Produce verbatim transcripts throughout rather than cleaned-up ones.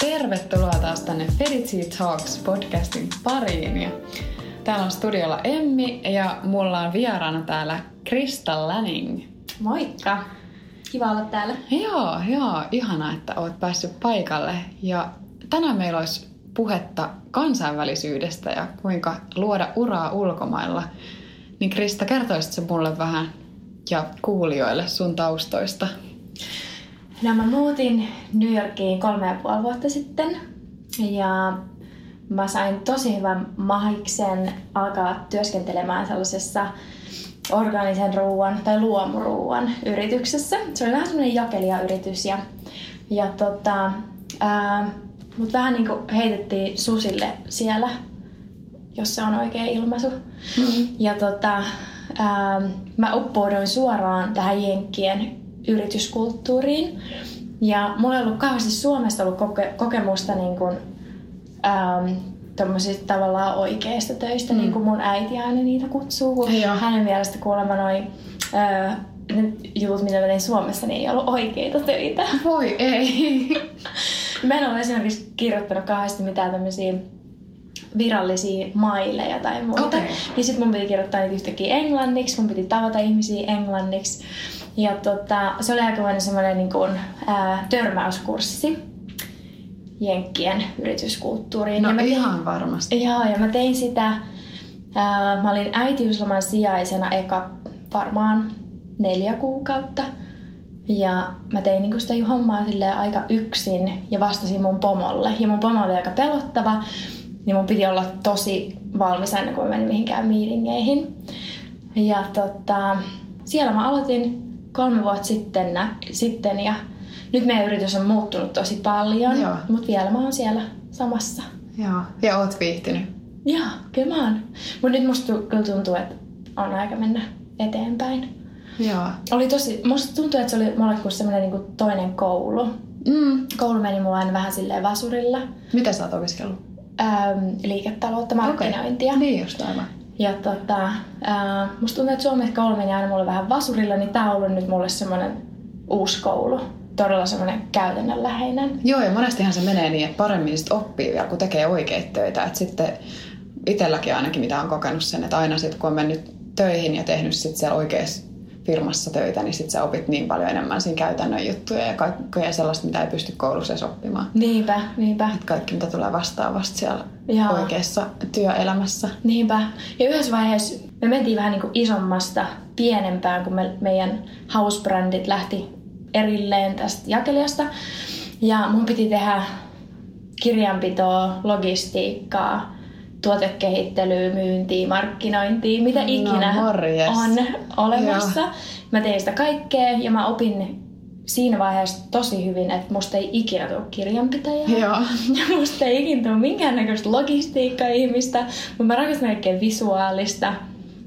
Tervetuloa taas tänne Felicity Talks podcastin pariin. Ja täällä on studiolla Emmi ja mulla on vieraana täällä Krista Lanning. Moikka! Kiva olla täällä. Joo, joo, ihanaa, että oot päässyt paikalle. Ja tänään meillä olisi puhetta kansainvälisyydestä ja kuinka luoda uraa ulkomailla. Niin Krista, kertoisitko mulle vähän ja kuulijoille sun taustoista? No, mä muutin New Yorkiin kolme ja puoli vuotta sitten ja mä sain tosi hyvän mahiksen alkaa työskentelemään sellaisessa orgaanisen ruoan tai luomuruoan yrityksessä. Se oli vähän semmoinen jakelijayritys ja, ja tota, ää, mut vähän niin kuin heitettiin susille siellä, jos se on oikea ilmaisu. Mm-hmm. Ja tota, ää, mä uppouduin suoraan tähän jenkkien yrityskulttuuriin. Ja mulla on ollut kauheasti Suomesta ollut koke- kokemusta niin kuin, äm, tommosista tavallaan oikeista töistä, mm. niin kuin mun äiti aina niitä kutsuu, kun Joo. hänen mielestä kuulemma noi äh, jutut, mitä mä tein Suomessa, niin ei ollut oikeita töitä. Voi ei! Mä en ole esimerkiksi kirjoittanut kauheasti mitään tämmöisiä virallisia maileja tai muuta. Okay. Ja sit mun piti kirjoittaa niitä yhtäkkiä englanniksi, mun piti tavata ihmisiä englanniksi. Ja tota, se oli aikamoinen semmoinen niin kuin, ää, törmäyskurssi jenkkien yrityskulttuuriin. No tein, ihan varmasti. Joo, ja mä tein sitä. Ää, mä olin äitiysloman sijaisena eka varmaan neljä kuukautta. Ja mä tein niin kuin sitä hommaa silleen aika yksin ja vastasin mun pomolle. Ja mun pomo oli aika pelottava, niin mun piti olla tosi valmis aina, kun mä menin mihinkään meetingeihin. Ja tota, siellä mä aloitin kolme vuotta sitten, sitten ja nyt meidän yritys on muuttunut tosi paljon, Joo. mutta vielä mä oon siellä samassa. Joo, ja oot viihtynyt. Joo, kyllä mä oon. Mut nyt musta tuntuu, että on aika mennä eteenpäin. Joo. Oli tosi, musta tuntuu, että se oli mulle kuin semmoinen niin kuin toinen koulu. Mm. Koulu meni mulla aina vähän silleen vasurilla. Mitä sä oot opiskellut? Ähm, liiketaloutta, markkinointia. Okay. Niin just aivan. Ja tota, äh, musta tuntuu, että Suomen koulu meni aina mulle vähän vasurilla, niin tää on ollut nyt mulle semmonen uusi koulu. Todella semmonen käytännönläheinen. Joo, ja monestihan se menee niin, että paremmin sit oppii vielä, kun tekee oikeita töitä. Et sitten itselläkin ainakin, mitä on kokenut sen, että aina sit kun on mennyt töihin ja tehnyt sit siellä oikeassa firmassa töitä, niin sit sä opit niin paljon enemmän siinä käytännön juttuja ja kaikkea sellaista, mitä ei pysty koulussa edes oppimaan. Niinpä, niinpä. Et kaikki, mitä tulee vastaan vasta siellä Jaa. Oikeassa työelämässä. Niinpä. Ja yhdessä vaiheessa me mentiin vähän niin kuin isommasta pienempään, kun me, meidän housebrändit lähti erilleen tästä jakelijasta. Ja mun piti tehdä kirjanpitoa, logistiikkaa, tuotekehittelyä, myyntiä, markkinointia, mitä ikinä no, on olemassa. Joo. Mä tein sitä kaikkea ja mä opin siinä vaiheessa tosi hyvin, että musta ei ikinä tule kirjanpitäjää. Joo. Ja musta ei ikinä tule minkäännäköistä logistiikka-ihmistä, mutta mä rakastan kaikkea visuaalista.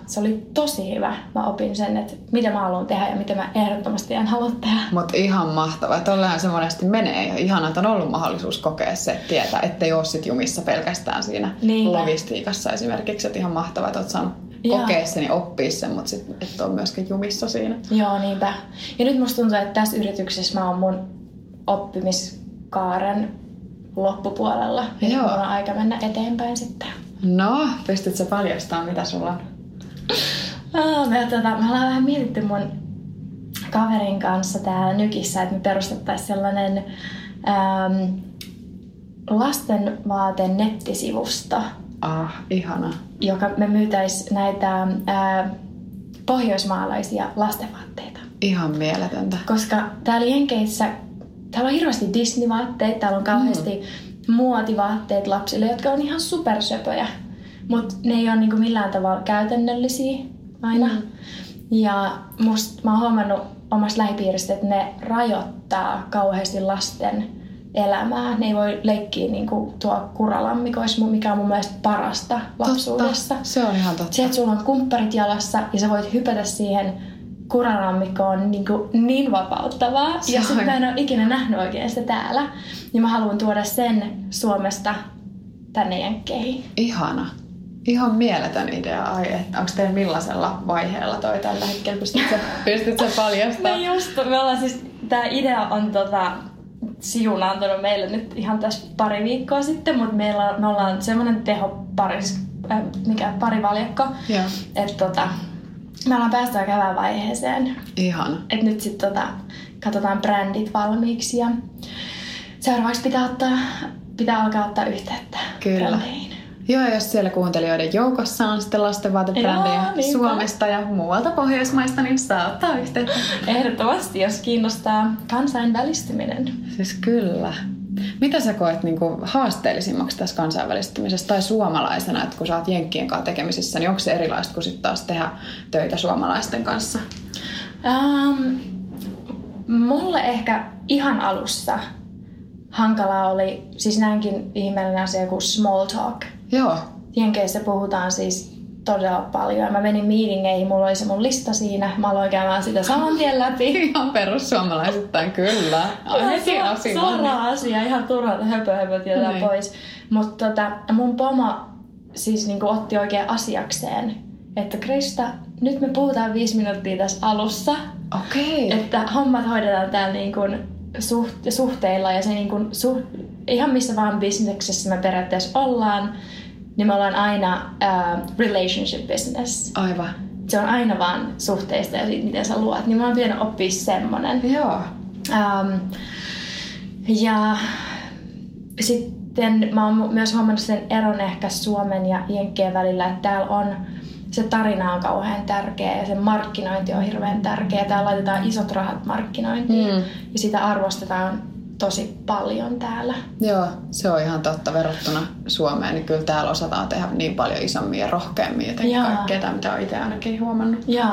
Se oli tosi hyvä. Mä opin sen, että mitä mä haluan tehdä ja mitä mä ehdottomasti en halua tehdä. Mut ihan mahtavaa. Tollehan se monesti menee. Ja ihanaa, että on ollut mahdollisuus kokea se tietää, ettei oo sit jumissa pelkästään siinä Niinpä. Logistiikassa esimerkiksi. Että ihan mahtavaa, että oot saanut Joo. kokea sen ja oppia sen, mutta sit et oo myöskin jumissa siinä. Joo, niinpä. Ja nyt musta tuntuu, että tässä yrityksessä mä oon mun oppimiskaaren loppupuolella. Joo. Ja mulla on aika mennä eteenpäin sitten. No, pystyt sä paljastamaan, mitä sulla on? Oh, me, tota, me ollaan vähän mietitty mun kaverin kanssa täällä Nykissä, että me perustettaisiin sellainen ähm, lastenvaaten nettisivusto. Ah, ihana. Joka me myytäisiin näitä äh, pohjoismaalaisia lastenvaatteita. Ihan mieletöntä. Koska täällä Jenkeissä, täällä on hirveästi Disney-vaatteita, täällä on kauheasti mm. muotivaatteet lapsille, jotka on ihan supersöpöjä. Mutta ne ei ole niinku millään tavalla käytännöllisiä aina. Mm. Ja must, mä oon huomannut omasta lähipiiristä, että ne rajoittaa kauheasti lasten elämää. Ne ei voi leikkiä niinku tuo kuralammikoissa, mikä on mun mielestä parasta lapsuudessa. Totta. Se on ihan totta. Se, että sulla on kumpparit jalassa ja sä voit hypätä siihen kuralammikkoon on niin, niin vapauttavaa. Se ja sitten mä en ole ikinä nähnyt oikein sitä täällä. Niin mä haluan tuoda sen Suomesta tänne Jenkkeihin. Ihana. Ihan mieletön idea. Ai, että onko teillä millaisella vaiheella toi tällä hetkellä? Pystytkö, pystytkö paljastamaan? Me just, me ollaan siis, tää idea on tota, siunaantunut meille nyt ihan tässä pari viikkoa sitten, mutta meillä, me ollaan semmoinen teho paris, äh, mikä parivaljakko, että tota, me ollaan päästään kävään vaiheeseen. Ihana. Et nyt sit tota, katsotaan brändit valmiiksi ja seuraavaksi pitää ottaa, pitää alkaa ottaa yhteyttä brändeihin. Joo, ja jos siellä kuuntelijoiden joukossa on sitten lastenvaatebrändejä Suomesta ja muualta Pohjoismaista, niin saa ottaa yhteyttä. Ehdottomasti, jos kiinnostaa kansainvälistyminen. Siis kyllä. Mitä sä koet niin kuin haasteellisimmaksi tässä kansainvälistymisessä tai suomalaisena, että kun sä oot jenkkien kanssa tekemisissä, niin onko se erilaista kuin sitten taas tehdä töitä suomalaisten kanssa? Um, mulle ehkä ihan alussa hankalaa oli, siis näinkin ihmeellinen asia kuin small talk. Joo. Jenkeissä puhutaan siis todella paljon. Mä menin meetingeihin, mulla oli se mun lista siinä. Mä aloin käymään sitä saman tien läpi. Ihan perussuomalaisittain, kyllä. Ihan su- suora asia, ihan turhat höpö-höpöt jätään pois. Mutta tota, mun pomo siis niinku otti oikein asiakseen, että Krista, nyt me puhutaan viisi minuuttia tässä alussa. Okei. Okay. Että hommat hoidetaan täällä niinku suht- suhteilla ja se niinku suht- ihan missä vaan bisneksessä me periaatteessa ollaan. Niin me ollaan aina uh, relationship business. Aivan. Se on aina vaan suhteista ja siitä, miten sä luot. Niin mä oon pitänyt oppia semmonen. Joo. Um, ja sitten mä oon myös huomannut sen eron ehkä Suomen ja Jenkkien välillä, että täällä on, se tarina on kauhean tärkeä ja se markkinointi on hirveän tärkeä. Täällä laitetaan isot rahat markkinointiin mm. ja sitä arvostetaan tosi paljon täällä. Joo, se on ihan totta verrattuna Suomeen. Niin kyllä täällä osataan tehdä niin paljon isommin ja rohkeammin jotenkin kaikkea tämä, mitä olen itse ainakin huomannut. Joo.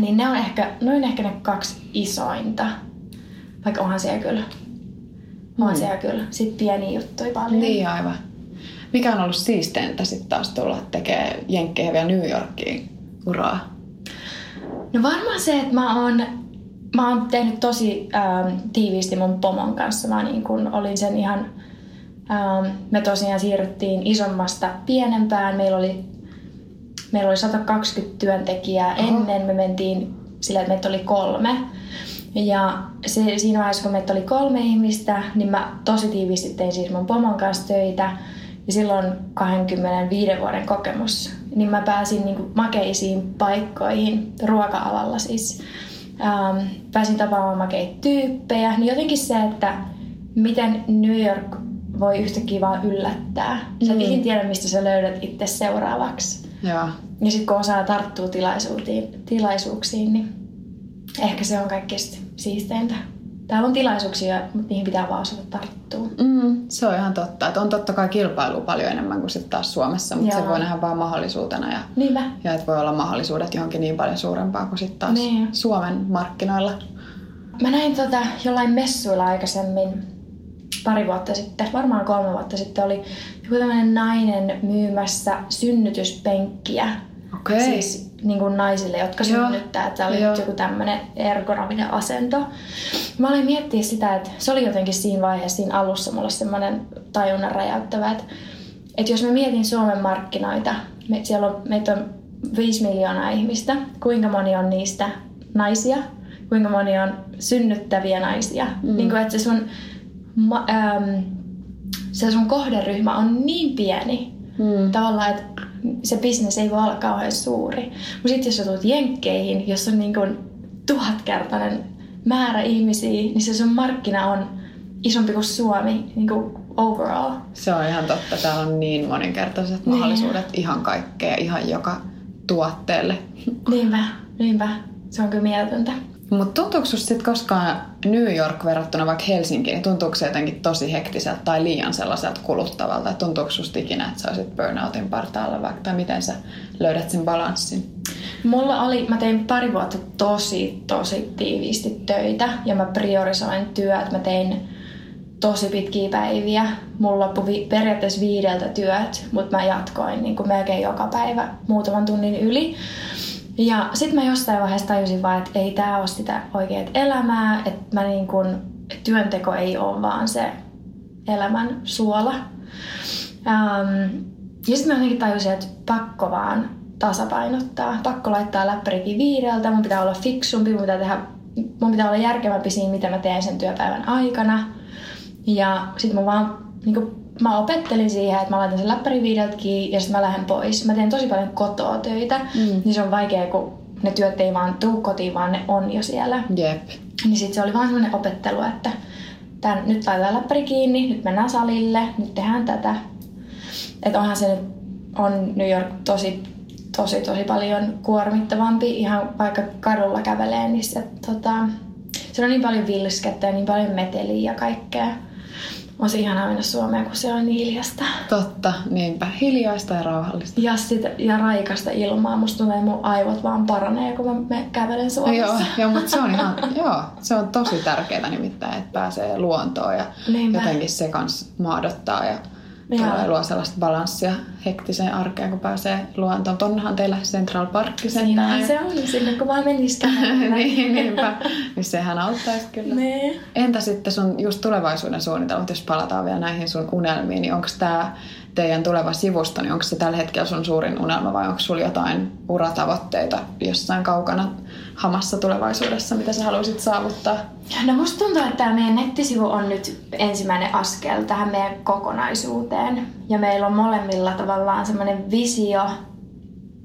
Niin ne on ehkä, noin ehkä ne kaksi isointa. Vaikka onhan siellä kyllä. On hmm. siellä kyllä. Sitten pieniä juttuja paljon. Niin aivan. Mikä on ollut siisteintä sitten taas tulla tekemään Jenkkeihin vielä New Yorkiin uraa? No varmaan se, että mä oon Mä oon tehnyt tosi ähm, tiiviisti mun pomon kanssa. Mä niin kun olin sen ihan, ähm, me tosiaan siirryttiin isommasta pienempään. Meillä oli, meillä oli sata kaksikymmentä työntekijää Oho. ennen. Me mentiin sillä, että meitä oli kolme. Ja se, siinä vaiheessa, kun meitä oli kolme ihmistä, niin mä tosi tiiviisti tein siis mun pomon kanssa töitä. Ja silloin kaksikymmentäviisi vuoden kokemus. Niin mä pääsin niin kun makeisiin paikkoihin ruoka-alalla siis. Um, pääsin tapaamaan makeita tyyppejä, niin jotenkin se, että miten New York voi yhtäkkiä vaan yllättää. Sä et mm. ikin tiedä, mistä sä löydät itse seuraavaksi. Ja, ja sitten kun osaa tarttua tilaisuuksiin, niin ehkä se on kaikkein siisteintä. Täällä on tilaisuuksia, mutta niihin pitää vaan osata tarttua. Mm, se on ihan totta. Et on totta kai kilpailua paljon enemmän kuin sitten taas Suomessa, mutta se voi nähdä vaan mahdollisuutena. Ja, ja että voi olla mahdollisuudet johonkin niin paljon suurempaa kuin sitten taas niin. Suomen markkinoilla. Mä näin tota, jollain messuilla aikaisemmin pari vuotta sitten, varmaan kolme vuotta sitten, oli joku tämmöinen nainen myymässä synnytyspenkkiä. Okay. Siis niin kuin naisille, jotka synnyttää, että se oli joku tämmöinen ergonominen asento. Mä olin miettiä sitä, että se oli jotenkin siinä vaiheessa, siinä alussa mulla semmoinen tajunnan räjäyttävä, että, että jos mä mietin Suomen markkinoita, me, siellä on, meitä on viisi miljoonaa ihmistä, kuinka moni on niistä naisia, kuinka moni on synnyttäviä naisia. Mm. Niin kuin, että se sun, ma, äm, se sun kohderyhmä on niin pieni mm. tavallaan, että se business ei voi olla kauhean suuri. Mutta sitten jos sä tulet Jenkkeihin, jos on niin kuin tuhatkertainen määrä ihmisiä, niin se sun markkina on isompi kuin Suomi niin kuin overall. Se on ihan totta. Täällä on niin moninkertaiset niin. mahdollisuudet ihan kaikkea, ihan joka tuotteelle. Niinpä, niinpä. Se on kyllä mieltöntä. Mutta tuntuuko sinusta sitten koskaan New York verrattuna vaikka Helsinkiin, tuntuuko se jotenkin tosi hektiseltä tai liian sellaiselta kuluttavalta? Tuntuuko sinusta ikinä, että sä olisit burnoutin partaalla vaikka, tai miten sä löydät sen balanssin? Mulla oli, mä tein pari vuotta tosi, tosi tiiviisti töitä ja mä priorisoin työt. Mä tein tosi pitkiä päiviä. Mulla loppui vi- periaatteessa viideltä työt, mutta mä jatkoin niin kuin melkein joka päivä muutaman tunnin yli. Ja sit mä jostain vaiheessa tajusin vaan, että ei tää oo sitä oikeet elämää, että mä niin kun, työnteko ei oo vaan se elämän suola. Ähm, ja sit mä jotenkin tajusin, että pakko vaan tasapainottaa, pakko laittaa läppärikin viideltä, mun pitää olla fiksumpi, mun pitää, tehdä, mun pitää olla järkevämpi siinä, mitä mä teen sen työpäivän aikana. Ja sit mä vaan niin kun, mä opettelin siihen, että mä laitan sen läppärin viideltä kiinni ja sitten mä lähden pois. Mä teen tosi paljon kotoa töitä, mm. niin se on vaikea, kun ne työt ei vaan tuu kotiin, vaan ne on jo siellä. Jep. Niin sitten se oli vaan semmoinen opettelu, että tämän, nyt laitetaan läppäri kiinni, nyt mennään salille, nyt tehdään tätä. Että onhan se nyt, on New York tosi, tosi, tosi paljon kuormittavampi. Ihan vaikka kadulla kävelee, niin se, tota, se on niin paljon vilskettä ja niin paljon meteliä ja kaikkea. On se ihanaa mennä Suomeen, kun se on niin hiljasta. Totta, niinpä. Hiljaista ja rauhallista. Ja, sitä, ja raikasta ilmaa. Musta tuntuu, että mun aivot vaan paranee, kun mä kävelen Suomessa. No joo, joo, mutta se on ihan, joo, se on tosi tärkeää nimittäin, että pääsee luontoon ja niinpä. Jotenkin se kans maadottaa ja tulee luo sellaista balanssia hektiseen arkeen, kun pääsee luontoon. Tonnehan teillä Central Park sen Siinähän se on, sinne kun vaan meniskään. niin, niinpä. Niin sehän auttaisi kyllä. Nee. Entä sitten sun just tulevaisuuden suunnitelmat, jos palataan vielä näihin sun unelmiin, niin onko tämä teidän tuleva sivusto, niin onko se tällä hetkellä sun suurin unelma vai onko sulla jotain uratavoitteita jossain kaukana hamassa tulevaisuudessa, mitä sä haluaisit saavuttaa? No musta tuntuu, että tämä meidän nettisivu on nyt ensimmäinen askel tähän meidän kokonaisuuteen. Ja meillä on molemmilla tavallaan semmoinen visio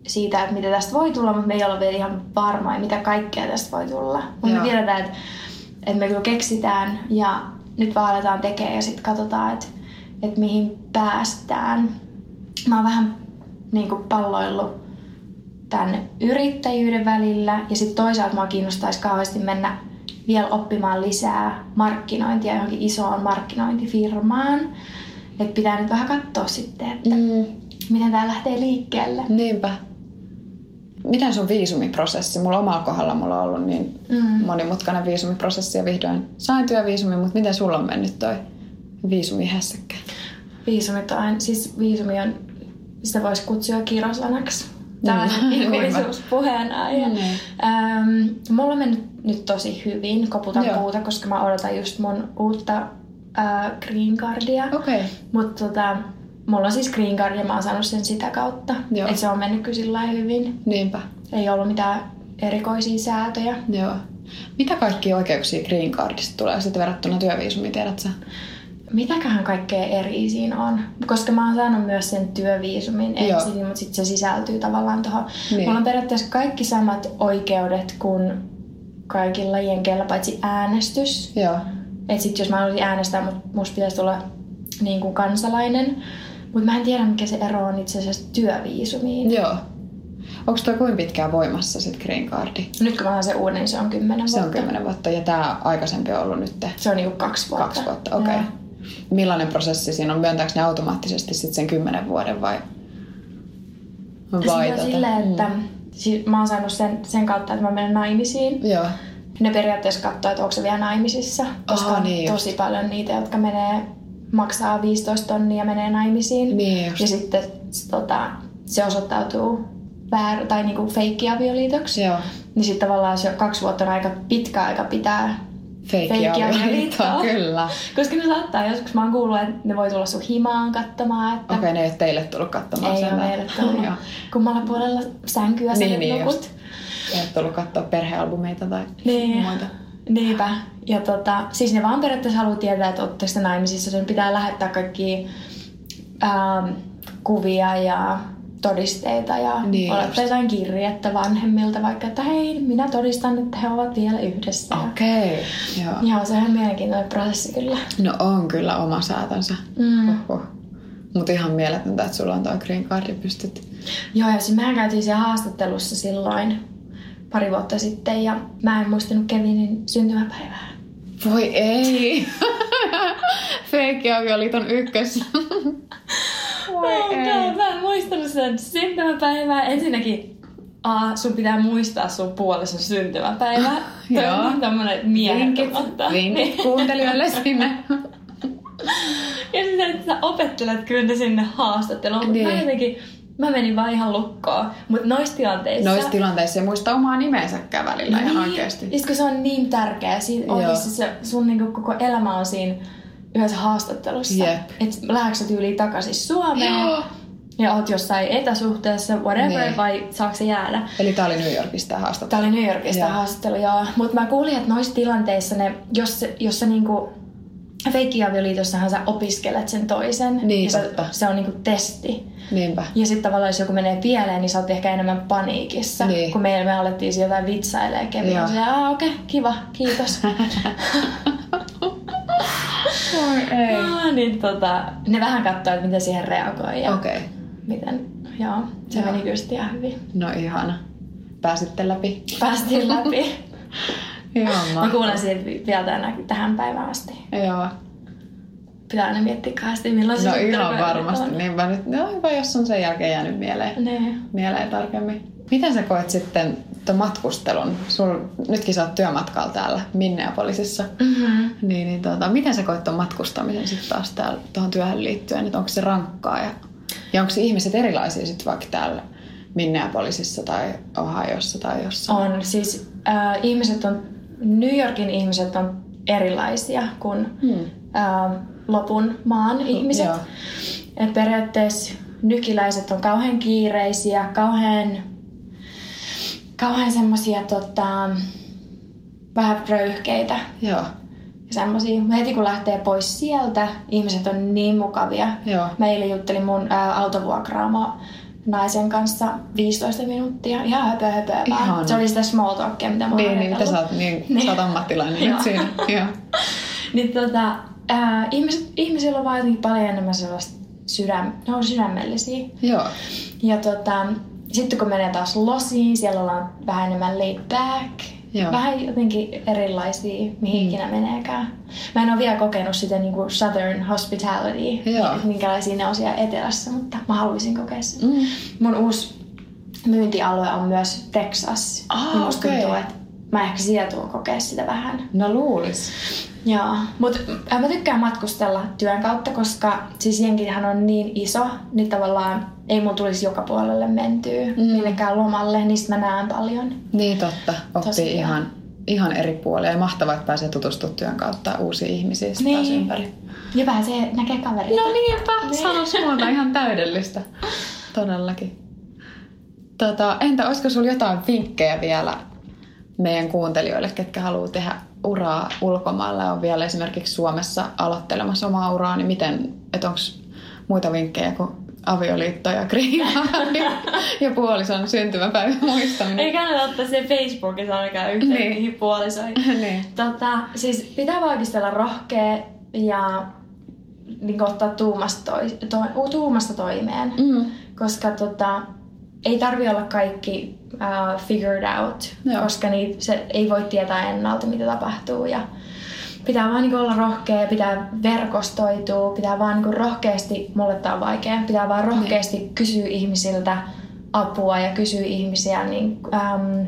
siitä, että mitä tästä voi tulla, mutta me ei ole vielä ihan varmaa, mitä kaikkea tästä voi tulla. Mutta me tiedetään, että, että me kyllä keksitään ja nyt vaan aletaan tekemään ja sitten katsotaan, että että mihin päästään. Mä oon vähän niin kuin palloillut tämän yrittäjyyden välillä ja sitten toisaalta mua kiinnostaisi kauheasti mennä vielä oppimaan lisää markkinointia johonkin isoon markkinointifirmaan. Että pitää nyt vähän katsoa sitten, että mm. miten tää lähtee liikkeelle. Niinpä. Miten sun viisumiprosessi? Mulla omalla kohdalla mulla on ollut niin mm. monimutkainen viisumiprosessi ja vihdoin sain työviisumin, mutta miten sulla on mennyt toi? Viisumihässäkkä. Viisumit on, siis viisumi on, sitä voisi kutsua kirosanaksi. Tämä on mm. ikuisuuspuheenaihe. Mm. Ähm, mulla on mennyt nyt tosi hyvin, koputan Joo. puuta, koska mä odotan just mun uutta äh, green cardia. Okay. Mutta tota, mulla on siis green card ja mä oon saanut sen sitä kautta. Että se on mennyt kyllä hyvin. Niinpä. Ei ollut mitään erikoisia säätöjä. Joo. Mitä kaikkia oikeuksia green cardista tulee sitten verrattuna työviisumiin, tiedät sä? Mitäköhän kaikkea eri siinä on? Koska mä oon saanut myös sen työviisumin ensin, mutta sitten se sisältyy tavallaan tuohon. Niin. Mulla on periaatteessa kaikki samat oikeudet kuin kaikilla jenkeillä, paitsi äänestys. Että sitten jos mä haluaisin äänestää, mut musta pitäisi tulla niin kuin kansalainen. Mutta mä en tiedä, mikä se ero on itse asiassa työviisumiin. Joo. Onko tuo kuin pitkään voimassa sit green cardi? Nyt kun mä oon se uuden, se on kymmenen vuotta. Se on kymmenen vuotta ja tää aikaisempi on ollut nyt? Se on niinku kaksi vuotta. Kaksi vuotta, okei. Okay. Millainen prosessi siinä on? Myöntääkö ne automaattisesti sitten sen kymmenen vuoden vai? vai silleen, että mm. siis mä oon saanut sen, sen kautta, että mä menen naimisiin. Joo. Ne periaatteessa katsoo, että onko se vielä naimisissa. Koska Aha, niin on tosi paljon niitä, jotka menee, maksaa viisitoista tonnia ja menee naimisiin. Niin ja sitten tota, se osoittautuu väär, tai niinku feikkiavioliitoksi. Joo. Niin sitten tavallaan se kaksi vuotta on aika pitkä aika pitää feikkiä avioliittoa, kyllä. Koska ne saattaa joskus, mä oon kuullut, että ne voi tulla sun himaan katsomaan. Että okei, ne ei ole teille tullut katsomaan ei sen. Ei ole meille tullut. Kummalla puolella sänkyä niin, sen niin, nukut. Ei ole tullut katsoa perhealbumeita tai niin. muuta. Niinpä. Ja tota, siis ne vaan periaatteessa haluaa tietää, että ootte sitä naimisissa. Sen pitää lähettää kaikkia ähm, kuvia ja todisteita ja niin, olettaa jotain kirjettä vanhemmilta vaikka, että hei, minä todistan, että he ovat vielä yhdessä. Okei, joo. Joo, se on ihan mielenkiintoinen prosessi kyllä. No on kyllä oma säätönsä. Mm. Mutta ihan mieletöntä, että sulla on toi green card ja pystyt. Joo, ja siis mehän käytiin siellä haastattelussa silloin, pari vuotta sitten ja mä en muistanut Kevinin syntymäpäivää. Voi ei! Feikkiavioliiton ykkös. Voi oh, ei. No, mä en muistanut sen syntymäpäivää. Ensinnäkin A, sun pitää muistaa sun puolison syntymäpäivä. Tämä on tämmönen mielettömättä. Vinkit kuuntelijoille sinne. Ja sitten että sä opettelet kyllä sinne haastatteluun. Niin. Mä jotenkin, mä menin vaan ihan lukkoon. Mutta noissa tilanteissa... Noissa tilanteissa ei muista omaa nimensäkään välillä niin, ihan oikeasti. Ja kun se on niin tärkeä. Siinä oikeasti se, sun niin koko elämä on siinä yhdessä haastattelussa. Että lähdekö tyyliin takaisin Suomeen? Joo. Ja oot jossain etäsuhteessa, whatever, niin. Vai saako se jäädä? Eli tää oli New Yorkista haastattelu. Tää oli New Yorkista ja. haastattelu, joo. Mut mä kuulin, että noissa tilanteissa, ne, jos, jos sä niinku, feikkiavioliitossahan sä opiskelet sen toisen. Niin, ja totta. Se, se on niinku testi. Niinpä. Ja sit tavallaan, jos joku menee pieleen, niin sä oot ehkä enemmän paniikissa. Niin. Kun meillä me alettiin jotain vitsailemaan Kevin. Se, aa okei, okay, kiva, kiitos. Oi ei. No, niin tota, ne vähän kattoo, että miten siihen reagoi. Ja... Okei. Okay. Miten? Joo, se joo. meni kyllä ihan hyvin. No ihana. Pääsitte läpi? Päästiin läpi. Ihana. Mä kuulen siitä vielä tänään, tähän päivään asti. Joo. Pitää aina miettiä kahdesti, milloin no, se... No ihan varmasti. Niinpä nyt, no hyvä, jos on sen jälkeen jäänyt mieleen. Ne. Mieleen tarkemmin. Miten sä koet sitten tuon matkustelun? Sul, nytkin sä oot työmatkalla täällä Minneapolisissa. Mm-hmm. Niin, niin tota, miten sä koet tuon matkustamisen sitten taas täällä tuohon työhön liittyen? Että onko se rankkaa ja... Ja onko ihmiset erilaisia sitten vaikka täällä Minneapolisissa tai Ohioissa tai jossain? On. Siis äh, ihmiset on, New Yorkin ihmiset on erilaisia kuin hmm. äh, lopun maan ihmiset. Joo. Et periaatteessa nykiläiset on kauhean kiireisiä, kauhean, kauhean semmoisia tota, vähän röyhkeitä. Joo. Semmoisia. Heti kun lähtee pois sieltä, ihmiset on niin mukavia. Joo. Mä eilen juttelin mun ä, autovuokraama naisen kanssa viisitoista minuuttia. Ihan höpö höpöä vaan. Se oli sitä small talkia, mitä mä oon niin, niin, mitä sä oot, niin, niin. Sä oot ammattilainen nyt siinä. Niin, tota, ä, ihmiset, ihmisillä on vaan jotenkin paljon enemmän sellaista sydäm, ne on sydämellisiä. Joo. Ja tota, sitten kun menee taas losiin, siellä ollaan vähän enemmän laid back. Joo. Vähän jotenkin erilaisia, mihin ikinä mm. meneekään. Mä en ole vielä kokenut sitä niin kuin Southern Hospitality, joo. minkälaisia ne on siellä etelässä, mutta mä haluaisin kokea sen. Mm. Mun uusi myyntialue on myös Texas. Ah, niin musta okay. tuntuu, että mä ehkä siellä tuun kokea sitä vähän. No luulis. Joo, mutta mä tykkään matkustella työn kautta, koska siis jenkinhän on niin iso, niin tavallaan ei mun tulisi joka puolelle mentyä mm. minnekään lomalle, niistä mä näen paljon. Niin totta, oppii ihan, ihan eri puolia ja mahtavaa, että pääsee tutustumaan työn kautta uusiin ihmisiin niin. taas ympäri. Ja pääsee näkee kavereita. No niinpä, niin. Sanois muuta ihan täydellistä, todellakin. Tota, entä olisiko sulla jotain vinkkejä vielä meidän kuuntelijoille, ketkä haluaa tehdä uraa ulkomailla ja on vielä esimerkiksi Suomessa aloittelemassa omaa uraa, niin miten, että onko muita vinkkejä kuin avioliitto ja kriimaari ja puolison syntymäpäivän muistaminen? Ei kannata ottaa se Facebookissa ainakaan yhteen niin. niihin puolisoihin. Niin. Tota, siis pitää valmistella rohkea ja niin ottaa tuumasta, toi, to, tuumasta toimeen, mm. koska tota, ei tarvitse olla kaikki Uh, figured out, joo. koska niitä, se ei voi tietää ennalta, mitä tapahtuu. Ja pitää vaan niinku olla rohkea, pitää verkostoitua, pitää vaan niinku rohkeasti, mulle tää on vaikea, pitää vaan rohkeasti niin. kysyä ihmisiltä apua ja kysyä ihmisiä, niin, äm,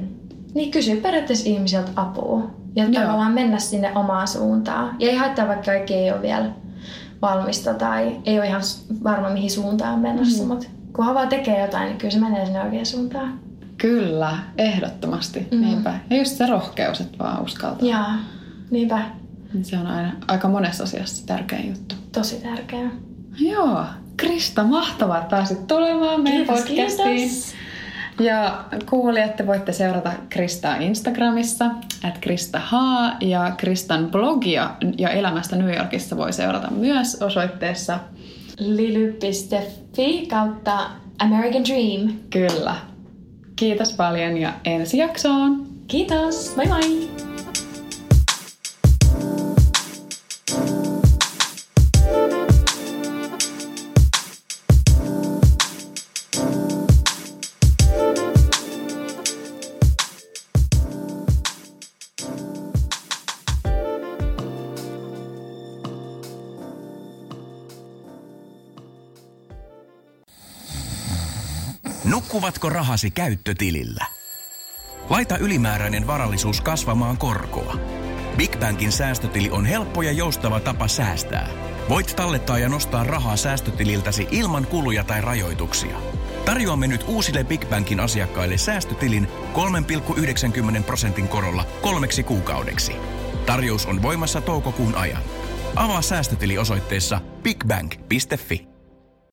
niin kysyä periaatteessa ihmisiltä apua. Ja joo. tavallaan mennä sinne omaan suuntaan. Ja ei haittaa, vaikka kaikki ei ole vielä valmista tai ei ole ihan varma, mihin suuntaan on menossa, mm-hmm. mutta kunhan vaan tekee jotain, niin kyllä se menee sinne oikeaan suuntaan. Kyllä, ehdottomasti. Mm. Niinpä. Ja just se rohkeus, että vaan uskaltaa. Joo, niinpä. Se on aina aika monessa asiassa tärkeä juttu. Tosi tärkeä. Joo. Krista, mahtavaa, että pääsit tulemaan meidän kiitos, podcastiin. Kiitos. Ja kuulijat, te voitte seurata Kristaa Instagramissa, at Krista H. Ja Kristan blogia ja elämästä New Yorkissa voi seurata myös osoitteessa lily piste fi kautta American Dream. Kyllä. Kiitos paljon ja ensi jaksoon! Kiitos! Moi moi! Nukkuvatko rahasi käyttötilillä? Laita ylimääräinen varallisuus kasvamaan korkoa. BigBankin säästötili on helppo ja joustava tapa säästää. Voit tallettaa ja nostaa rahaa säästötililtäsi ilman kuluja tai rajoituksia. Tarjoamme nyt uusille BigBankin asiakkaille säästötilin kolme pilkku yhdeksänkymmentä prosentin korolla kolmeksi kuukaudeksi. Tarjous on voimassa toukokuun ajan. Avaa säästötili osoitteessa bigbank piste fi.